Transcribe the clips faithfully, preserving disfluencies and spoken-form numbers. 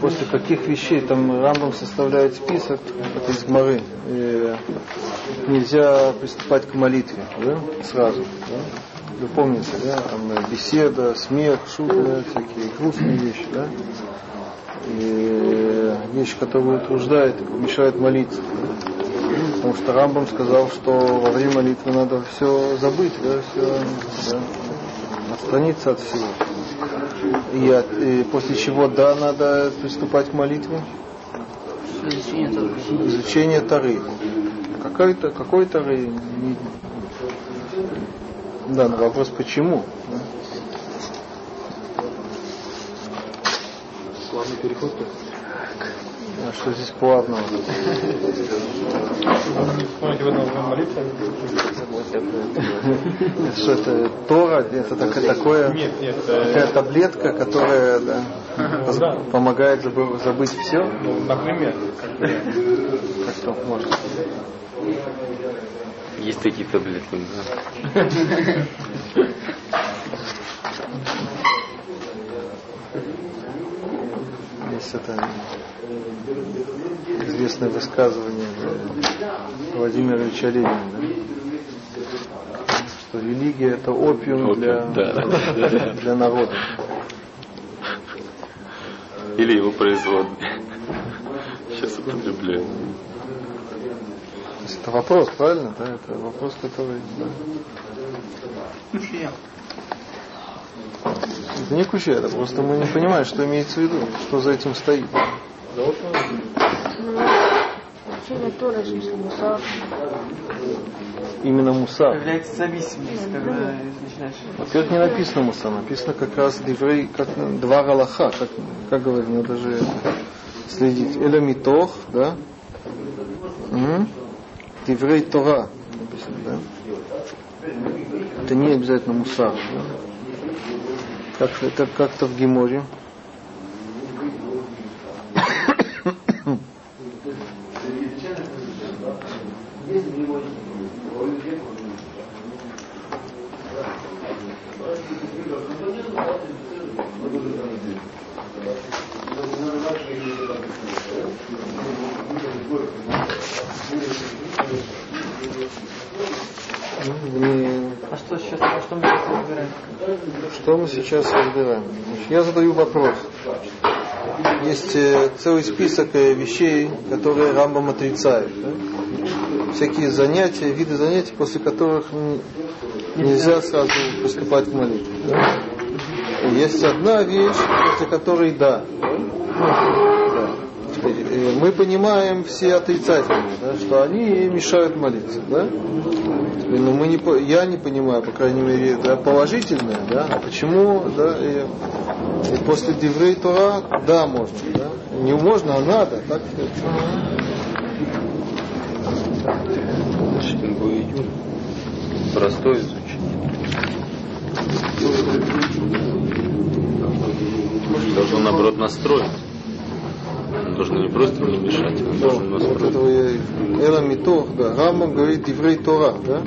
после каких вещей там Рамбам составляет список, это из Гемары, нельзя приступать к молитве, да, сразу, да? Вы помните, да, там беседа, смех, шутка, всякие грустные вещи, да, и вещи, которые утруждают, мешают молиться, да? Потому что Рамбам сказал, что во время молитвы надо все забыть, да, все, да, отстраниться от всего. И, от, и после чего, да, надо приступать к молитве. Изучение Торы. Изучение Торы. Какой-то, какой Торы? Да, но вопрос почему. Да? Плавный переход. А что здесь плавного? Это что, это Тора? Это такое, нет, нет, такая э... таблетка, которая, да, да, помогает забыть, забыть все? Ну, например. Как что можно? Есть такие таблетки. Да. Есть это... известное высказывание Владимира Ильича Ленина, да? Что религия — это опиум, опиум для, да, для народа. Или его производные. Сейчас употребляю. Это вопрос, правильно? Да? Это вопрос, который... Да. Это не куча, это просто мы не понимаем, что имеется в виду, что за этим стоит. Учение Торы, жизнь Мусар. Именно Мусар. Появляется зависимость, когда начинаешь... Во-первых, не написано Мусар, написано как раз Диврей, как два Галаха, как, как говорили, надо же следить. Эламитох, да? Диврей Тора написано, да? Это не обязательно Мусар. Да? Как-то, как-то в Геморе. А что сейчас, а что мы сейчас разбираем? Что мы сейчас разбираем? Я задаю вопрос. Есть целый список вещей, которые Рамбам отрицает. Да? Всякие занятия, виды занятий, после которых нельзя сразу приступать к молитве. Да? Есть одна вещь, после которой да. Да. Мы понимаем все отрицательные, да, что они мешают молиться. Да? Но мы не, я не понимаю, по крайней мере, да, положительное, да? А почему, да, и, и после Диврей Тора да можно, да? Не можно, а надо. Так? Простое изучение. Должен наоборот настроить. Должно не просто не мешать, он должен настроить. Эла Митох, да. Рамбам говорит Диврей Тора, да?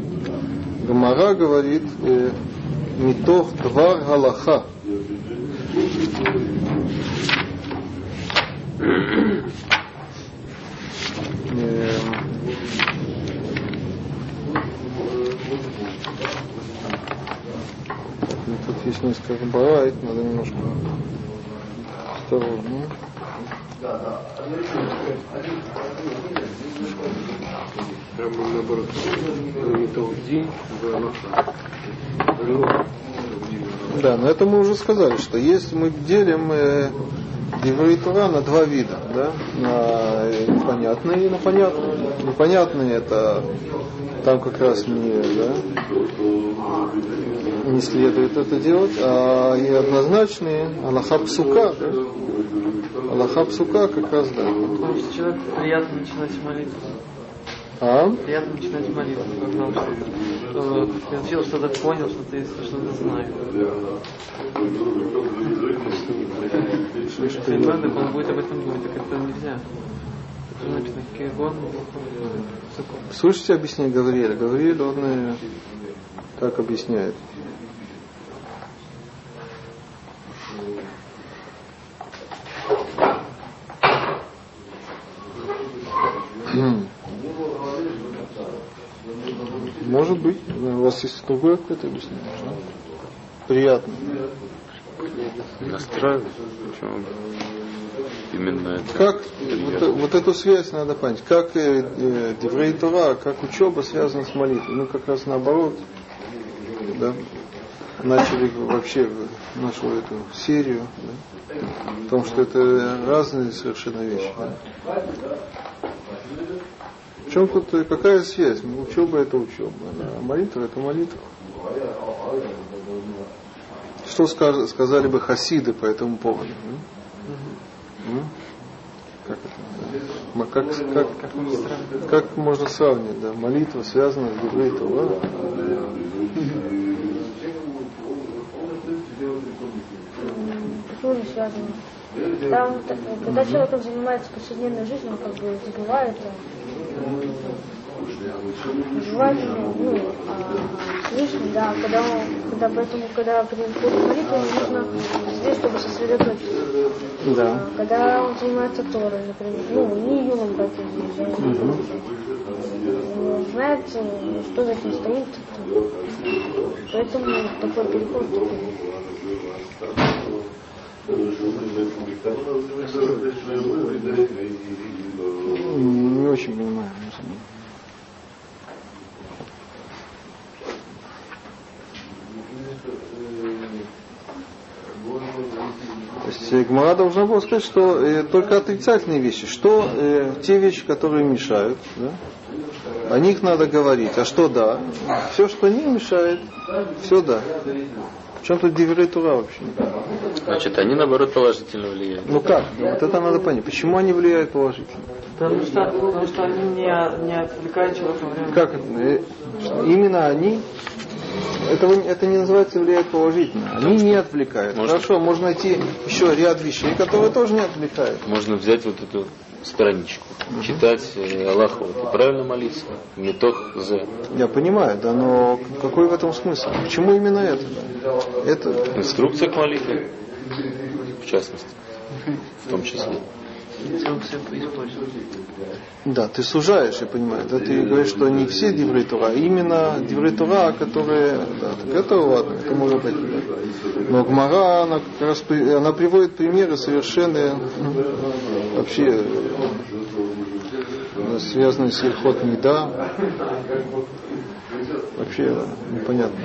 Гемара говорит Митох Двар Галаха. Тут есть несколько Гемара, надо немножко осторожно. Да, да. Рамбам, наоборот, да, но это мы уже сказали, что если мы делим э, Диврей Тора на два вида, да, на непонятные и на понятные. Непонятные — это там как раз не, да, не следует это делать, а и однозначные Аллаха Псука. Да? Аллаха Псука как раз, да. Потому что человек приятно начинать молиться. А? Приятно начинать молиться, потому что э, ты начал что-то понял, что ты что-то знаешь. Слушай, ты ребенок, он будет об этом думать, так это нельзя. Написано, Кегон, слушайте, объясняет Гавриэль. Гавриэль, он так объясняет. Может быть. У вас есть другое какое-то объяснение? Приятно. Настраивает. Именно это. Как, вот, вот эту связь надо понять. Как э, э, Диврей Тора, как учеба связана с молитвой. Ну, как раз наоборот. Да? Начали вообще нашу эту серию. Да? Потому что это разные совершенно вещи. Да? В чем тут какая связь? Учеба это учеба. Да? А молитва это молитва. Что сказ- сказали бы хасиды по этому поводу? Да? Да? Как, это, да? как, как, как, как можно сравнить? Да? Молитва связана с Диврей Тора. Да? Тоже связано. Там, так, когда человек занимается повседневной жизнью, он как бы забывает, забывает, ну, а, лишний, да, когда, когда, поэтому, когда приходит молитва, нужно здесь, чтобы сосредоточиться. Да. А, когда он занимается Торой, например, ну, не юным каким он знает, что за этим стоит, поэтому такой переход. Не очень понимаю. То есть Гемара должна была сказать, что э, только отрицательные вещи, что э, те вещи, которые мешают, да, о них надо говорить. А что да? Все, что не мешает, все да. В чем тут Диврей Тора вообще? Значит, они наоборот положительно влияют. Ну как? Вот это надо понять. Почему они влияют положительно? Потому что, потому что они не, не отвлекают человека во время. Как это? Именно они? Это, это не называется влияет положительно. Они не отвлекают. Можно... Хорошо, можно найти еще ряд вещей, которые тоже не отвлекают. Можно взять вот эту страничку, угу. Читать Аллаху, правильно молиться, метох за. Я понимаю, да, но какой в этом смысл? Почему именно это? Это... Инструкция к молитве, в частности, в том числе. Да, ты сужаешь, я понимаю. Да, ты говоришь, что не все Диврей Тора, а именно Диврей Тора, которые... Да, так это ладно, это может быть. Да. Но Гемара, она, как раз, она приводит примеры совершенно вообще связанные с Ильхот Мида. Вообще непонятно.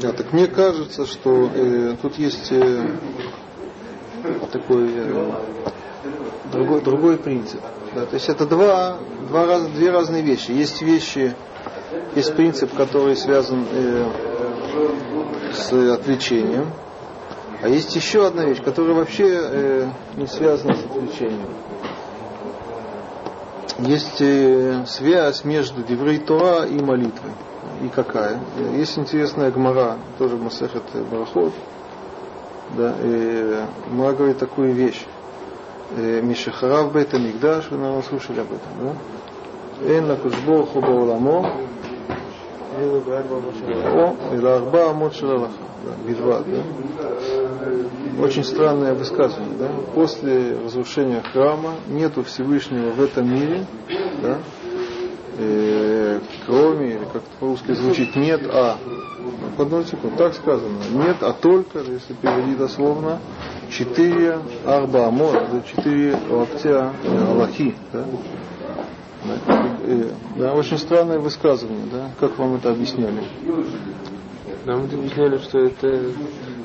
Да, так мне кажется, что э, тут есть э, такой э, другой, другой принцип. Да, то есть это два, два раз, две разные вещи. Есть вещи, есть принцип, который связан э, с отвлечением, а есть еще одна вещь, которая вообще э, не связана с отвлечением. Есть э, связь между Диврей Тора и молитвой. И какая? Есть интересная Гемара, тоже Масехет Барахов. Да, Гемара говорит такую вещь. Мишахара в Бейт Мидраш, вы, наверное, слушали об этом, да? Эн лакушбо хубо уламо, ила арба амор шалалаха, бидват, да? Очень странное высказывание, да? После разрушения храма нету Всевышнего в этом мире, да? Кроме, или как-то по-русски звучит, нет, а, одну секунду, так сказано, нет, а только, если переведи дословно, четыре арба амор, четыре локтя Аллахи, да? Да, очень странное высказывание, да, как вам это объясняли? Нам это объясняли, что это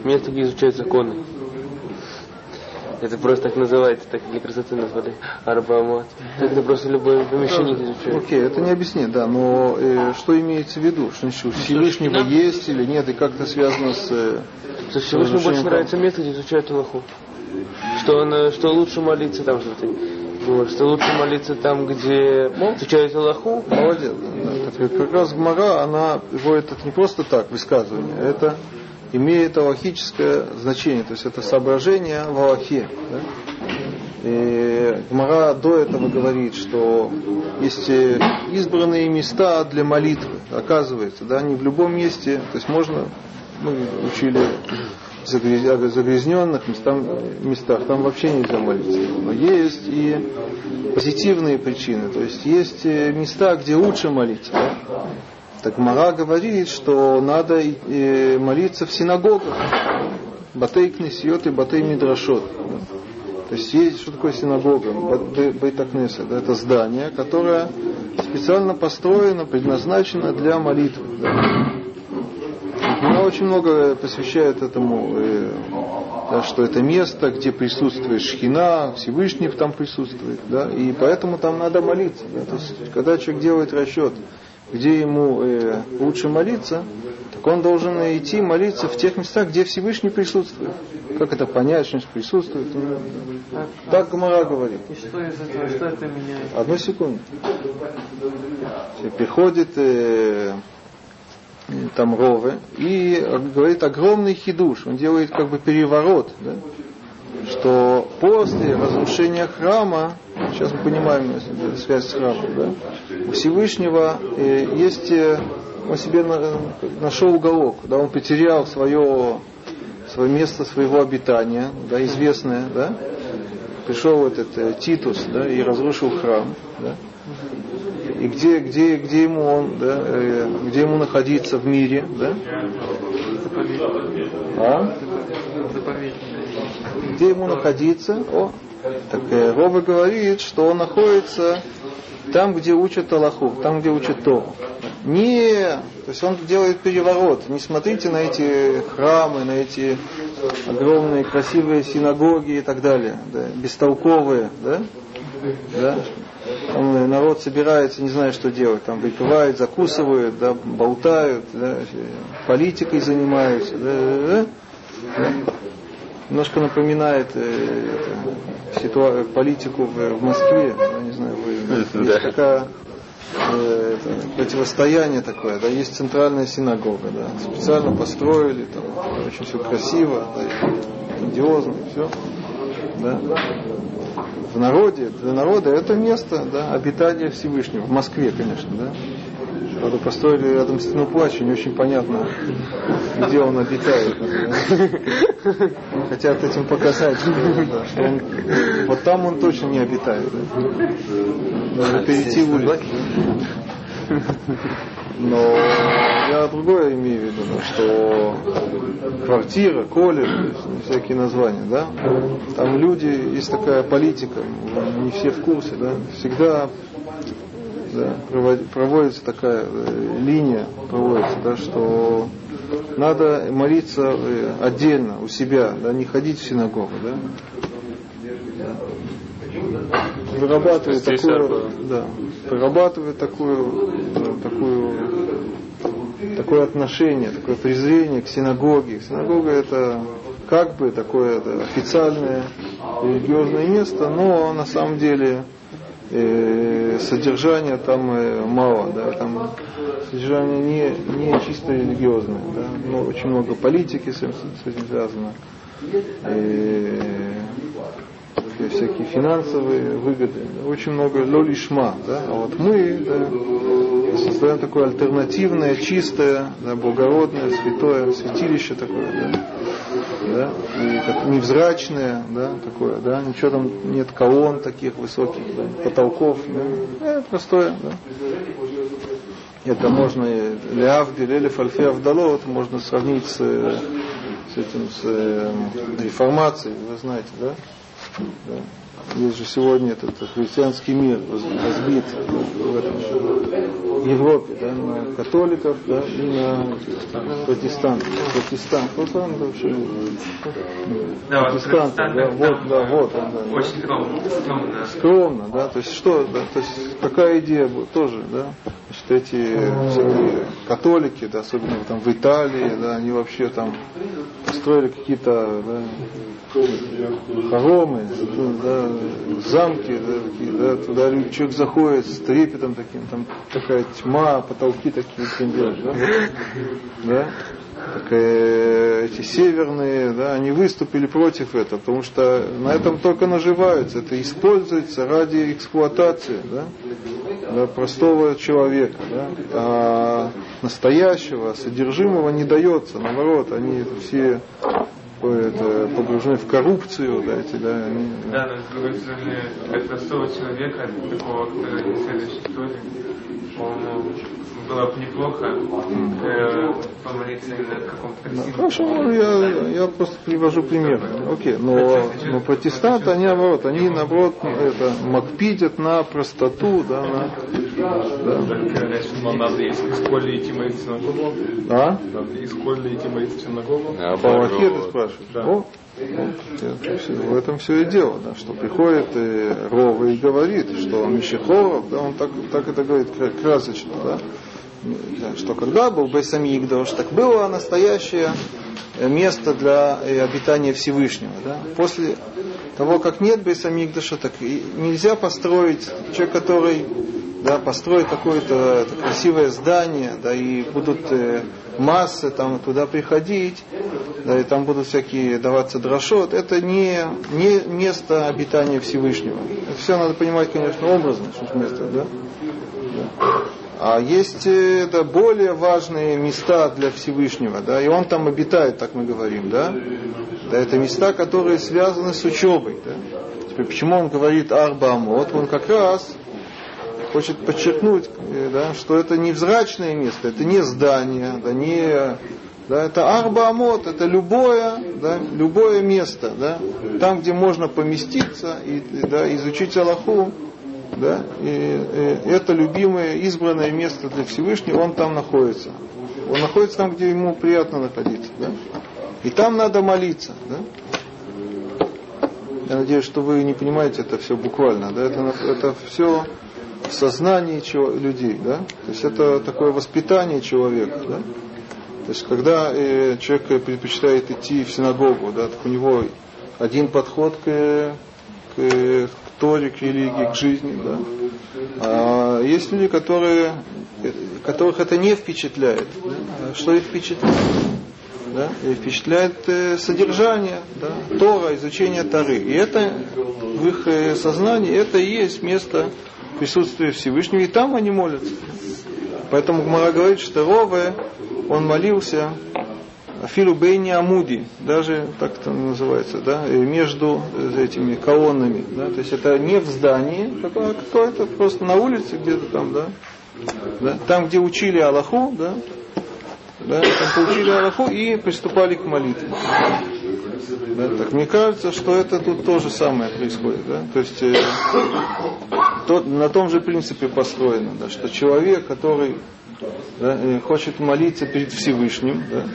место, где изучают законы. Это просто так называется, так для красоты назвали арба амор. Это просто любое помещение изучает. Окей, okay, это не объяснит, да, но э, что имеется в виду? Что значит, у Всевышнего да. есть или нет, и как это связано с... Э, что Всевышнему больше там... нравится место, где изучают Аллаху. Что, он, что лучше молиться там, что-то... Вот, что лучше молиться там, где изучают Аллаху. Молодец. Да, да. Как раз Гемара, она приводит это не просто так, высказывание, а это... имеет аллахическое значение, то есть это соображение в Аллахе. Да? И Гемара до этого говорит, что есть избранные места для молитвы, оказывается, да, не в любом месте, то есть можно, мы учили загрязненных местам, местах, там вообще нельзя молиться. Но есть и позитивные причины, то есть есть места, где лучше молиться. Да? Так Мара говорит, что надо молиться в синагогах. Батей Кнесиот и Батей Мидрашот. То есть, есть, что такое синагога? Бейт Кнесиот. Да, это здание, которое специально построено, предназначено для молитвы. Да. Она очень много посвящает этому, э, да, что это место, где присутствует Шхина, Всевышний там присутствует. Да, и поэтому там надо молиться. Да. То есть, когда человек делает расчет, где ему э, лучше молиться, так он должен идти молиться в тех местах, где Всевышний присутствует. Как это понять, что присутствует? Так Гемара говорит. И что из этого, что это меняет? Одну секунду. Приходит э, там Рове и говорит огромный хидуш. Он делает как бы переворот, да? Что после разрушения храма, сейчас мы понимаем связь с храмом, да? У Всевышнего э, есть, э, он себе на, нашел уголок, да, он потерял свое, свое место своего обитания, да, известное, да? Пришел этот э, Титус, да, и разрушил храм, да? И где, где, где ему он, да, э, где ему находиться в мире, да? А? Где ему находиться? О, так э, Рова говорит, что он находится там, где учат Аллаху, там, где учат Тору. Не, то есть он делает переворот. Не смотрите на эти храмы, на эти огромные красивые синагоги и так далее, да, бестолковые, да? Да? Там народ собирается, не знает, что делать, там выпивают, закусывают, да, болтают, да, политикой занимаются, да, да. Немножко напоминает э, это, ситуа- политику в, в Москве, я не знаю, вы, есть такая, э, это, противостояние такое, да, есть центральная синагога, да, специально построили, там, очень все красиво, да, грандиозно, все, да. В народе, для народа это место, да, обитания Всевышнего, в Москве, конечно, да. Правда, построили рядом стену плача, не очень понятно, где он обитает. Да? Хотят этим показать, что, да, что он, вот там он точно не обитает. Да? Надо перейти в улицу. Но я другое имею в виду, что квартира, колледж, всякие названия, да, там люди, есть такая политика, не все в курсе, да, всегда... Да, проводится такая э, линия, проводится, да, что надо молиться э, отдельно у себя, да, не ходить в синагогу, да. Вырабатывает такую, да, вырабатывает такую, да, такую, такое отношение, такое презрение к синагоге. Синагога — это как бы такое, да, официальное религиозное место, но на самом деле содержания там мало, да, там содержание не, не чисто религиозное, да, но очень много политики с этим, с этим связано, и, и всякие финансовые выгоды, очень много лолишма, да, а вот мы, да, создаем такое альтернативное, чистое, да, благородное, святое святилище такое, да. Да, и как невзрачное, да, такое, да, ничего там нет, колонн таких высоких, да, потолков, да, это простое, да. Это можно леавдиль или фальфе авдало, это можно сравнить с, с этим, с э, реформацией, вы знаете, да? Да. Есть же сегодня этот христианский мир разбит в этом, Европе, да, на католиков, да, и на протестантов. Протестантов, да, да, протестант, да, вот, да, вот, да, да, очень скромно, скромно, скромно, да, то есть что, да, то есть какая идея тоже, да, что эти католики, да, особенно там в Италии, да, они вообще там построили какие-то, да, хоромы, да, замки, да, такие, да, туда человек заходит с трепетом таким, там такая тьма, потолки такие, да, да? Так, э, эти северные, да, они выступили против этого, потому что на этом только наживаются, это используется ради эксплуатации, да, да, простого человека, да, а настоящего, содержимого не дается, наоборот, они все это, погружены в коррупцию, да, эти, да, они... Да, но с другой стороны, от простого человека, от такого, который не следующий тоже, по-моему, было бы неплохо э, помолиться именно в каком-то красивом... Хорошо, я, я просто привожу пример. Окей, но, но протестанты, они наоборот, они наоборот, это, макпидят на простоту, да, на... Надо из школы идти молиться в синагогу. А? Надо из школы идти молиться в синагогу. Палахеты спрашивают. В этом все и дело, да, что приходит и Рова и говорит, что Мишехоров, да, он так, так это говорит красочно, да, да, что когда был Байсами Игдаш, так было настоящее место для обитания Всевышнего, да. После того, как нет Байсами Игдаша, так нельзя построить человек, который, да, построит какое-то красивое здание, да, и будут э, массы там туда приходить, да, и там будут всякие даваться драшот. Это не, не место обитания Всевышнего. Это все надо понимать, конечно, образно, что место, да? Да. А есть, да, более важные места для Всевышнего, да, и он там обитает, так мы говорим, да? Да, это места, которые связаны с учебой, да? Теперь, почему он говорит «арба амор»? Он как раз хочет подчеркнуть, да, что это невзрачное место, это не здание, да, не, да, это арба амор, это любое, да, любое место, да, там, где можно поместиться и, да, изучить Аллаху, да, и, и это любимое избранное место для Всевышнего, он там находится. Он находится там, где ему приятно находиться, да? И там надо молиться, да? Я надеюсь, что вы не понимаете это все буквально, да? Это, это все в сознании людей, да? То есть это такое воспитание человека, да? То есть когда э, человек предпочитает идти в синагогу, да, так у него один подход к, к, к Торе, к религии, к жизни, да? А есть люди, которые, которых это не впечатляет, да? Что их впечатляет? Да? И впечатляет э, содержание, да? Тора, изучение Торы. И это в их э, сознании, это и есть место присутствие Всевышнего, и там они молятся. Поэтому Гемара говорит, что Рове, он молился Афилю Бейни Амуди, даже так это называется, да, между этими колоннами, да, то есть это не в здании, а какое-то просто на улице где-то там, да, да, там, где учили Аллаху, да, да, там получили Аллаху и приступали к молитве. Да, так мне кажется, что это тут то же самое происходит, да? То есть э, тот, на том же принципе построено, да, что человек, который, да, э, хочет молиться перед Всевышним, да,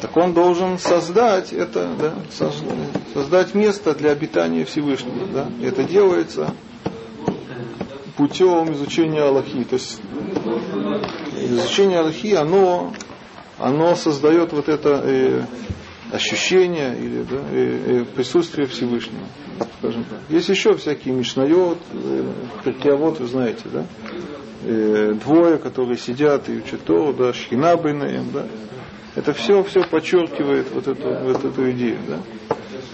так он должен создать это, да, создать, создать место для обитания Всевышнего, да? И это делается путем изучения Аллахи. То есть изучение Аллахи, оно, оно создает вот это э, ощущение или, да, э, э, присутствие Всевышнего, скажем так. Есть еще всякие Мишнайот, Капарот, э, вы знаете, да? Э, двое, которые сидят и учат Тору, да, Шхина, да. Это все, все подчеркивает вот эту, вот эту идею, да?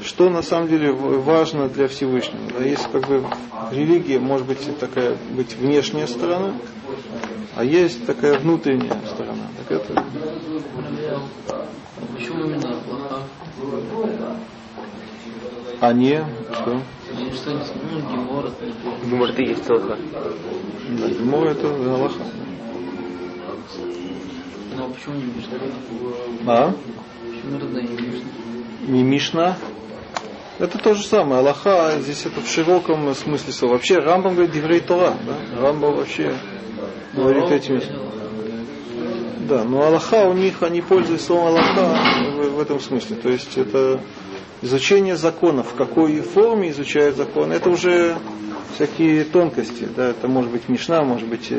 Что на самом деле важно для Всевышнего, да? Есть как бы религия, может быть, такая быть внешняя сторона, а есть такая внутренняя сторона. Так это... Почему именно Аллаха? А не? Что? Ну, что не ну, Гемора. Гемора ты есть Аллаха. Да, Гемора это Галаха. Ну, а почему не Мишна? А? Почему родная не Мишна? Не Мишна? Это то же самое. Аллаха, здесь это в широком смысле слова. Вообще, Рамбам говорит Диврей Тора. Да? Рамбам вообще но говорит этими... Да, но Аллаха у них, они пользуются словом Аллаха в, в этом смысле. То есть это изучение законов, в какой форме изучают закон, это уже всякие тонкости. Да, это может быть Мишна, может быть,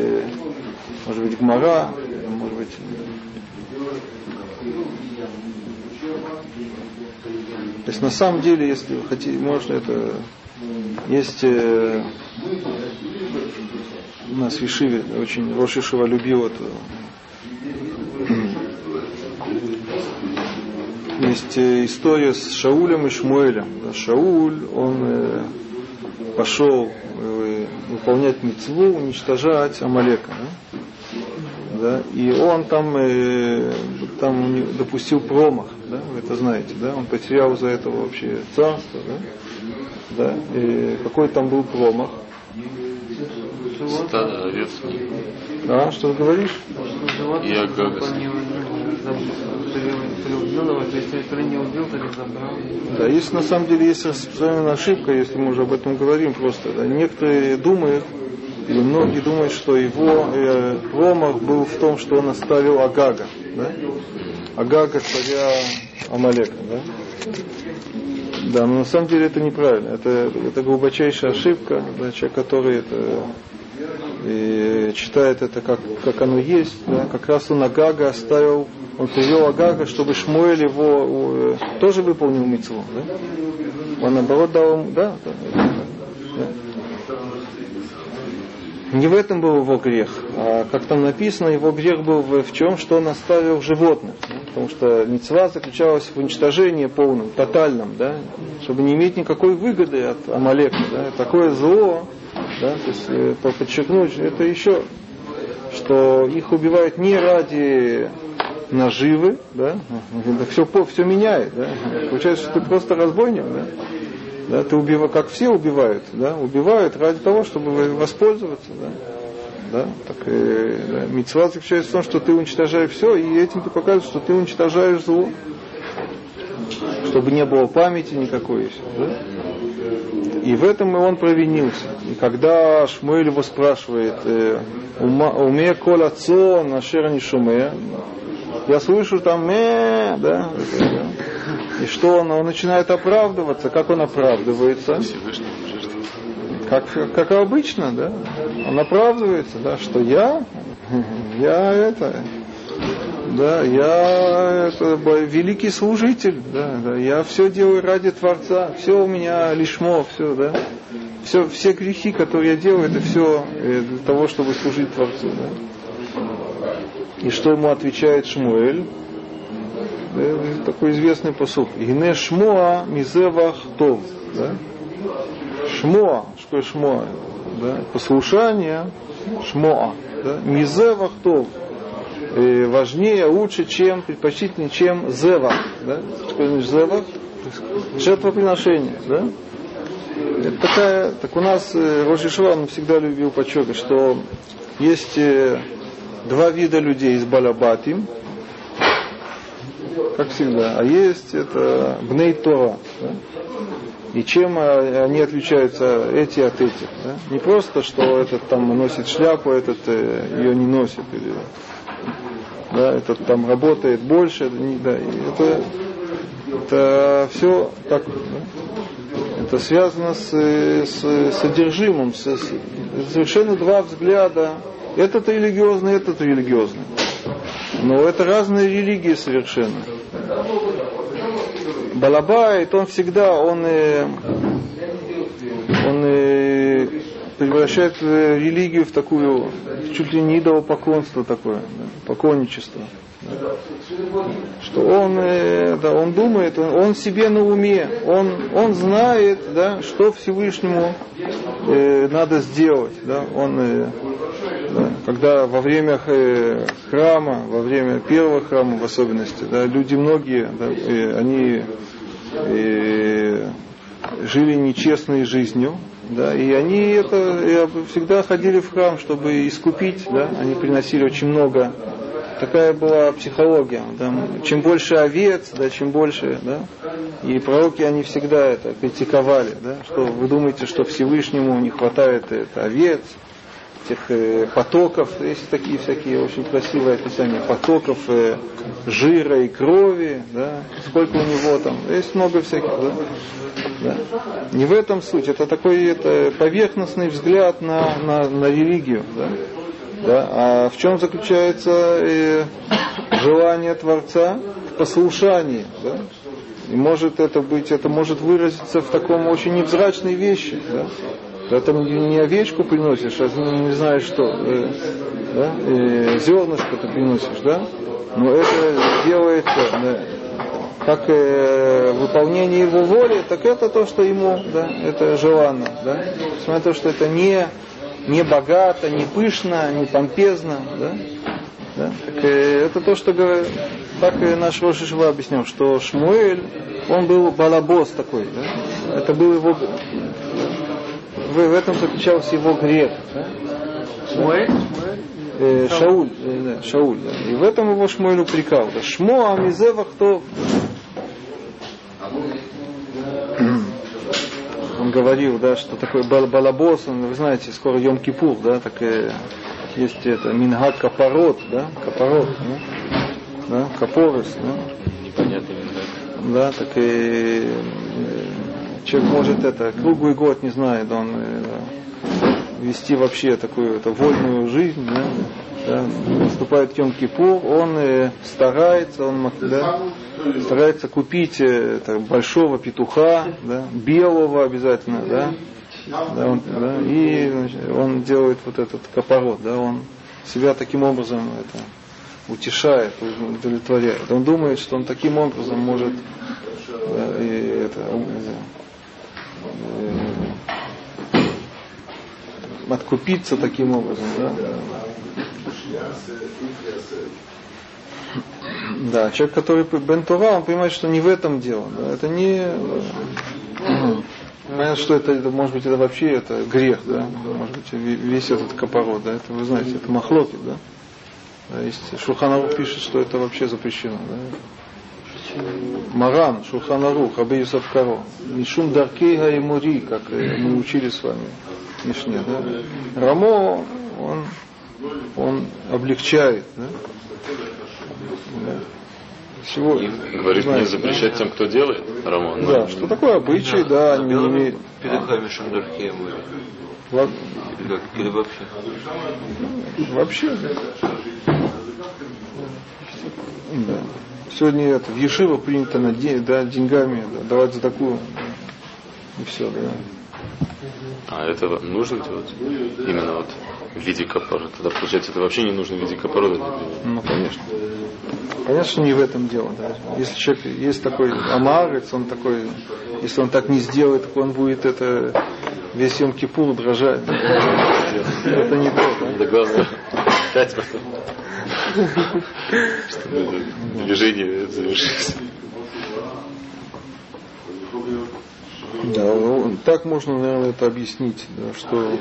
может быть Гемара, может быть. То есть на самом деле, если вы хотите, можно это есть. У нас в Ешиве очень Рош Ешива любил это. Есть история с Шаулем и Шмуэлем. Шауль, он пошел выполнять мицву, уничтожать Амалека. да, и он там, э, там допустил промах, да, вы это знаете, да, он потерял за это вообще царство, да, да, и какой там был промах? Стадо овец. А, что ты говоришь? И Агага. Да, если на самом деле есть распространенная ошибка, если мы уже об этом говорим просто, да, некоторые думают, или многие думают, что его э, промах был в том, что он оставил Агага, да? Агага, царя Амалека, да? Да, но на самом деле это неправильно, это, это глубочайшая ошибка, да, человек, который это, и, читает это как, как оно есть, да? Как раз он Агага оставил, он привел Агага, чтобы Шмуэль его э, тоже выполнил мицву, да? Он наоборот дал ему, да, да, да, да. Не в этом был его грех, а как там написано, его грех был в чем, что он оставил животных, потому что мицва заключалась в уничтожении полном, тотальном, да, чтобы не иметь никакой выгоды от Амалека, да, такое зло, да, то есть это подчеркнуть, это еще, что их убивают не ради наживы, да, все, все меняет, да, получается, что ты просто разбойник, да. Да, ты убива, как все убивают, да, убивают ради того, чтобы воспользоваться, да, да, так и, да. Мицва заключается в том, что ты уничтожаешь все, и этим ты показываешь, что ты уничтожаешь зло, чтобы не было памяти никакой, да? И в этом и он провинился. И когда Шмуэль его спрашивает, уме коль отцо на шерни шуме, я слышу там, э, да. И что он, он начинает оправдываться, как он оправдывается? Как, как обычно, да? Он оправдывается, да, что я, я это, да, я это, великий служитель, да, да, я все делаю ради Творца, все у меня лишмо, все, да, все, все грехи, которые я делаю, это все для того, чтобы служить Творцу, да. И что ему отвечает Шмуэль? Такой известный посуд. Гине шмоа мизевах тов. Да? Шмоа, что шмоа? Да? Послушание шмоа. Да? Мизевах тов. И важнее, лучше, чем, предпочтительнее, чем зевах. Да? Что значит зевах? Жертвоприношение. Да? Это такая, так у нас Рош Йешива всегда любил подчеркивать, что есть два вида людей из Балабатим, как всегда, а есть это Бней Тора, да? И чем они отличаются эти от этих, да? Не просто, что этот там носит шляпу, этот э, ее не носит, или, да, этот там работает больше, да, это, это все так, да? Это связано с, с содержимым, с, с, совершенно два взгляда, этот религиозный, этот религиозный. Но это разные религии совершенно. Балабай, он всегда, он, он превращает религию в такую, чуть ли не идолопоклонство такое, поклонничество. Что он, да, он думает, он, он себе на уме, он, он знает, да, что Всевышнему э, надо сделать, да, он, э, да, когда во время храма, во время первого храма в особенности, да, люди многие, да, э, они э, жили нечестной жизнью, да, и они это всегда ходили в храм, чтобы искупить, да, они приносили очень много. Такая была психология. Да? Чем больше овец, да, чем больше, да. И пророки, они всегда это критиковали, да? Что вы думаете, что Всевышнему не хватает это, овец, тех э, потоков, есть такие всякие очень красивые описания, потоков э, жира и крови, да? Сколько у него там, есть много всяких, да? Да. Не в этом суть, это такой это поверхностный взгляд на, на, на религию, да? Да, а в чем заключается э, желание Творца? В послушании, да? И может это быть, это может выразиться в таком очень невзрачной вещи, да? Когда ты не овечку приносишь, а не знаешь что, э, да? э, зернышко ты приносишь, да? Но это делается, да, как э, выполнение его воли, так это то, что ему, да, это желанно, да? Несмотря на то, что это не не богато, не пышно, не помпезно, да? Да? Так, э, это то, что говорит, так и наш Рош Ешива объяснял, что Шмуэль, он был балабос такой, да? Это был его, в этом заключался его грех. Да? Шмуэль? Э, Шауль, э, да, Шауль, да. И в этом его Шмуэль упрекал. Да? Шмо амизева кто... Он говорил, да, что такой балабос, он, вы знаете, скоро Йом Кипур, да, так э, есть это мингак Капарот, да, Капарот, да, да? Капорос, да. Непонятный мингак. Да, так и э, человек может это круглый год, не знает, он э, вести вообще такую это, вольную жизнь, да, да. Наступает Йом Кипур, он э, старается, он да, старается купить э, так, большого петуха, да, белого обязательно, да. Да, он, да, и значит, он делает вот этот капорот, да, он себя таким образом это, утешает, удовлетворяет. Он думает, что он таким образом может да, и, это, и, откупиться таким образом. Да. Да, человек, который Бней Тора, он понимает, что не в этом дело. Да, это не... Понятно, что это, это, может быть, это вообще это грех, да? Может быть, весь этот капорот, да? Это, вы знаете, это махлокет, да? Да есть, Шулхан Арух пишет, что это вообще запрещено, да? Маран, Шулхан Арух, Раби Йосеф Каро, Мишум Даркейга и Мури, как мы учили с вами в Мишне, да? Рамо, он, он облегчает, да? Да. Всего, и говорит, знаете, не запрещать тем, кто делает Рамон. Да, но... что такое обычай, да, да не имеет. Перехами шамдархеем были. Или вообще? Вообще, да. Да. Сегодня это, в Ешиво принято на день, да, деньгами да, давать за такую. И все, да. А это нужно делать? Именно вот в виде капоры. Тогда получается, это вообще не нужно в виде капоры. Ну, конечно. Конечно, не в этом дело. Да. Если человек есть такой ам ха-арец, он такой, если он так не сделает, он будет это весь Йом Кипур дрожать. Это не то. Да главное, пять потом. Чтобы движение завершилось. Да, ну, так можно, наверное, это объяснить, да, что...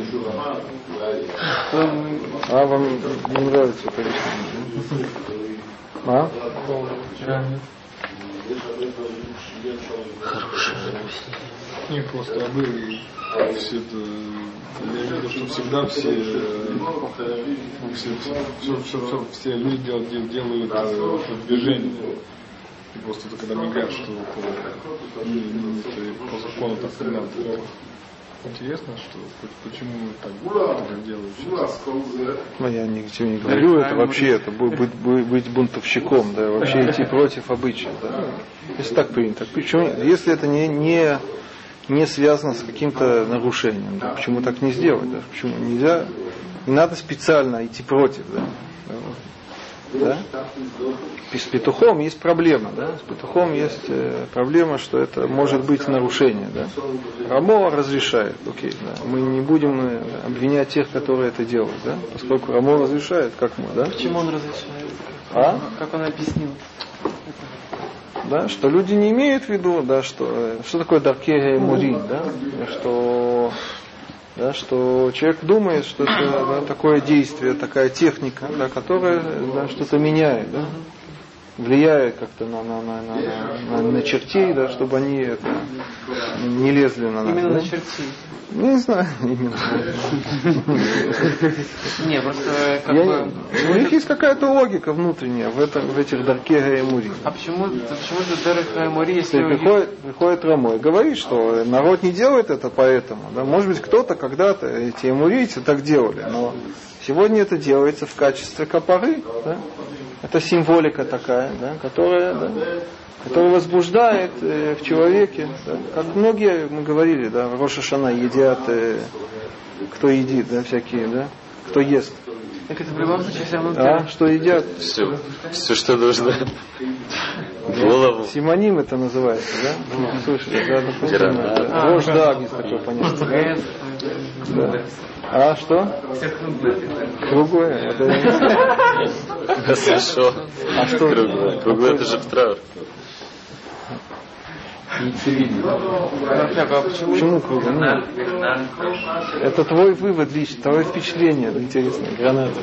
А вам не нравится это объяснение, да? А? Хорошее объяснение. Не просто, а были... Все это... Я имею в виду, что всегда все... Все, все, все, все, все люди делают, делают это движение. И просто ты когда мигаешь, что по закону так не надо. Интересно, что почему так делают? Ну я ничего не говорю, это вообще это быть, быть бунтовщиком, да, вообще идти против обычаев. Да. Если так принято. Почему? Если это не, не, не связано с каким-то нарушением, да, почему так не сделать? Да? Почему нельзя? Не надо специально идти против, да. Да? С петухом есть проблема, да? С петухом есть э, проблема, что это может быть нарушение, да? Рамо разрешает, окей, да? Мы не будем обвинять тех, которые это делают, да? Поскольку Рамо разрешает, как мы, да? Почему он разрешает? А? Как он объяснил? Да, что люди не имеют в виду, да, что, что такое даркея и мурин, да? Что... Да, что человек думает, что это да, такое действие, такая техника, да, которая да, что-то меняет, да, влияет как-то на, на, на, на, на чертей, да, чтобы они это, не лезли на нас. Именно да? На чертей. Не знаю, именно. Не, просто как бы... У них есть какая-то логика внутренняя в этих даркега и мури. А почему же дерех агама, если... Приходит Рамо и говорит, что народ не делает это поэтому. Может быть, кто-то когда-то, эти эмурийцы так делали, но сегодня это делается в качестве капоры. Это символика такая, которая... который возбуждает э, в человеке. Да. Как многие, мы говорили, да, в Рош ха-Шана едят, э, кто едит, да, всякие, да, кто ест. Так это в любом случае все равно. А, что едят? Все, все что нужно. Симоним это называется, да? Слушай, да, допустим. Рожь, да, есть такое понятие. А что? Круглое. Хорошо. А что? Круглое. Круглое это же в траур. Почему круглое? Это твой вывод лично, твое впечатление. Интересно. Граната.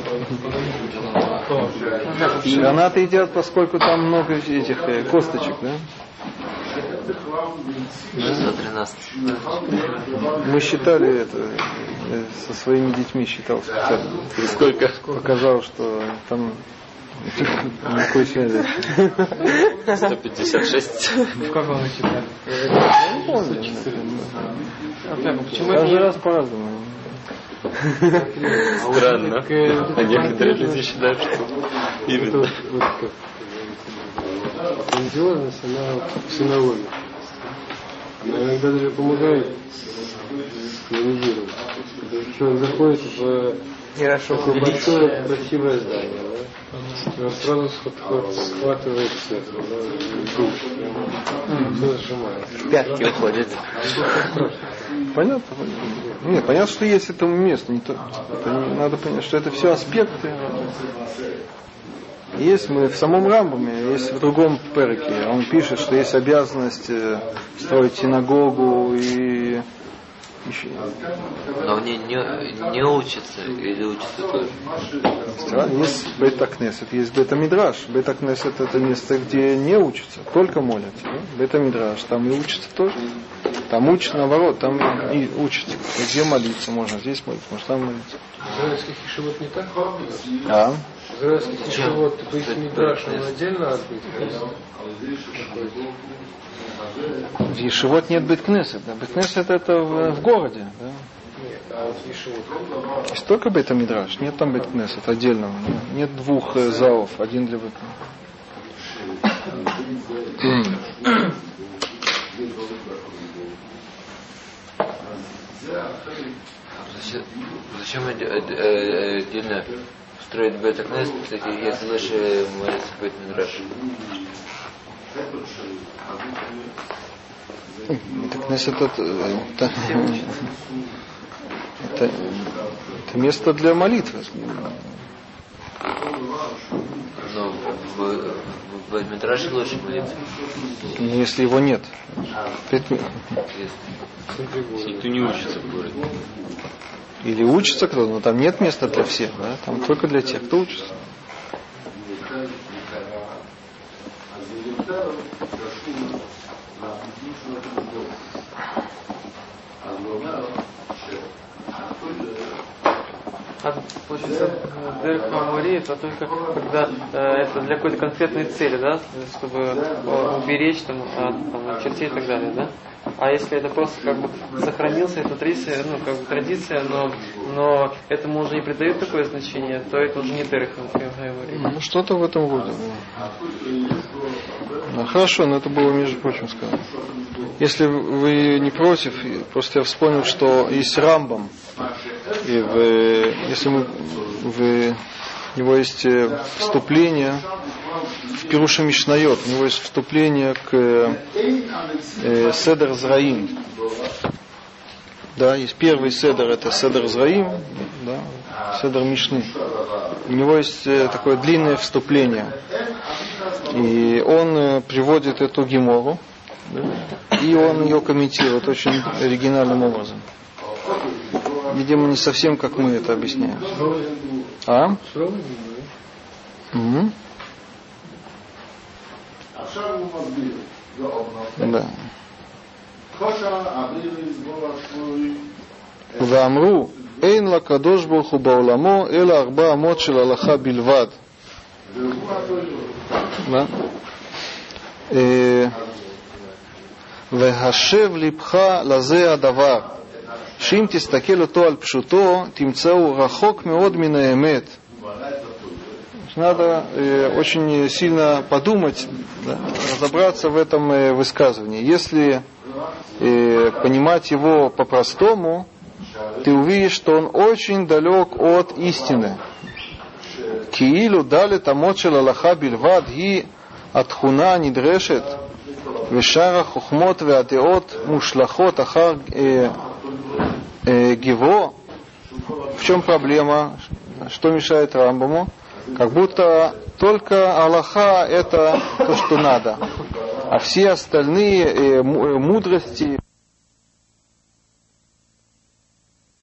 Граната идет, поскольку там много этих косточек, да? шестьсот тринадцать. Мы считали это, со своими детьми считал специально. Сколько? Показал, что там никакой связи. сто пятьдесят шесть. В каком мы считали? Не помню. Каждый раз по-разному. Странно. А некоторые люди считают, что именно. Религиозность, она психология. Она иногда даже помогает канонизировать. Потому что он заходит в такое большое красивое здание, да? И он сразу схватывает все. Все сжимает. В пятки уходит. Понятно? Не, понятно, что есть этому место. Надо понять, что это все аспекты. Есть мы в самом Рамбаме, есть в другом переке. Он пишет, что есть обязанность строить синагогу и еще. Но они не, не учатся или учатся тоже? Да, есть Бейт Кнесиот, есть Бейт Мидраш. Бейт Кнесиот это место, где не учатся, только молятся. Бейт Мидраш, там и учатся тоже. Там учат наоборот, там и учатся. Где молиться можно, здесь молиться, может там молиться. Израильских ешивот не так? Да. Израильских ешивот, то есть Мидраш, он отдельно от Бейт Кнесиота? В ешивот нет Бейт Кнесиота. Бейт Кнесиот это в, в городе. Да? Нет, а вот ешивот? Есть только Бейт Мидраш, нет там Бейт Кнесиота отдельного. Нет двух залов, один для Бейт Кнесиота. Зачем, зачем отдельно строить Бейт Кнесиот, если лучше молиться Бейт Мидраш? Бейт Кнесиот это, это, это место для молитвы. Но в, в, в Бейт Мидраше лучше молиться? Ну, если его нет. Если ты не учишься в городе. Или учится кто-то, но там нет места для всех, да? Там только для тех, кто учится. А получается, дерех агама, это только когда э, это для какой-то конкретной цели, да, чтобы э, уберечь там, от, там, чертей и так далее, да? А если это просто как бы сохранился, это традиция, ну, как бы традиция, но, но этому уже не придают такое значение, то это уже не дерех агама. Ну, что-то в этом роде. Ну, хорошо, но это было, между прочим, сказано. Если вы не против, просто я вспомнил, что есть Рамбам. И в, если мы, в, у него есть вступление в Пируше Мишнайот, у него есть вступление к э, Седер Зраим. Да, есть первый Седер, это Седер Зраим, да, Седер Мишны. У него есть такое длинное вступление. И он приводит эту гемору, и он ее комментирует очень оригинальным образом. Видимо, не совсем, как мы это объясняем. А? Угу. Да. Вамру, эйн лакадош боху бауламо, эла арба амор шел Аллаха бильвад. Да. Вехашев липха лазе адавар. Шим тистакелу то аль пшуто, тимцау рахок меод мина эмет. Надо э, очень сильно подумать, да, разобраться в этом э, высказывании. Если э, понимать его по-простому, ты увидишь, что он очень далек от истины. Киилу дали тамочел Аллаха бильвад ги атхуна нидрешет вешара хухмот веатеот мушлахот ахар гево В чем проблема? Что мешает Рамбаму? Как будто только Аллаха — это то, что надо. А все остальные мудрости,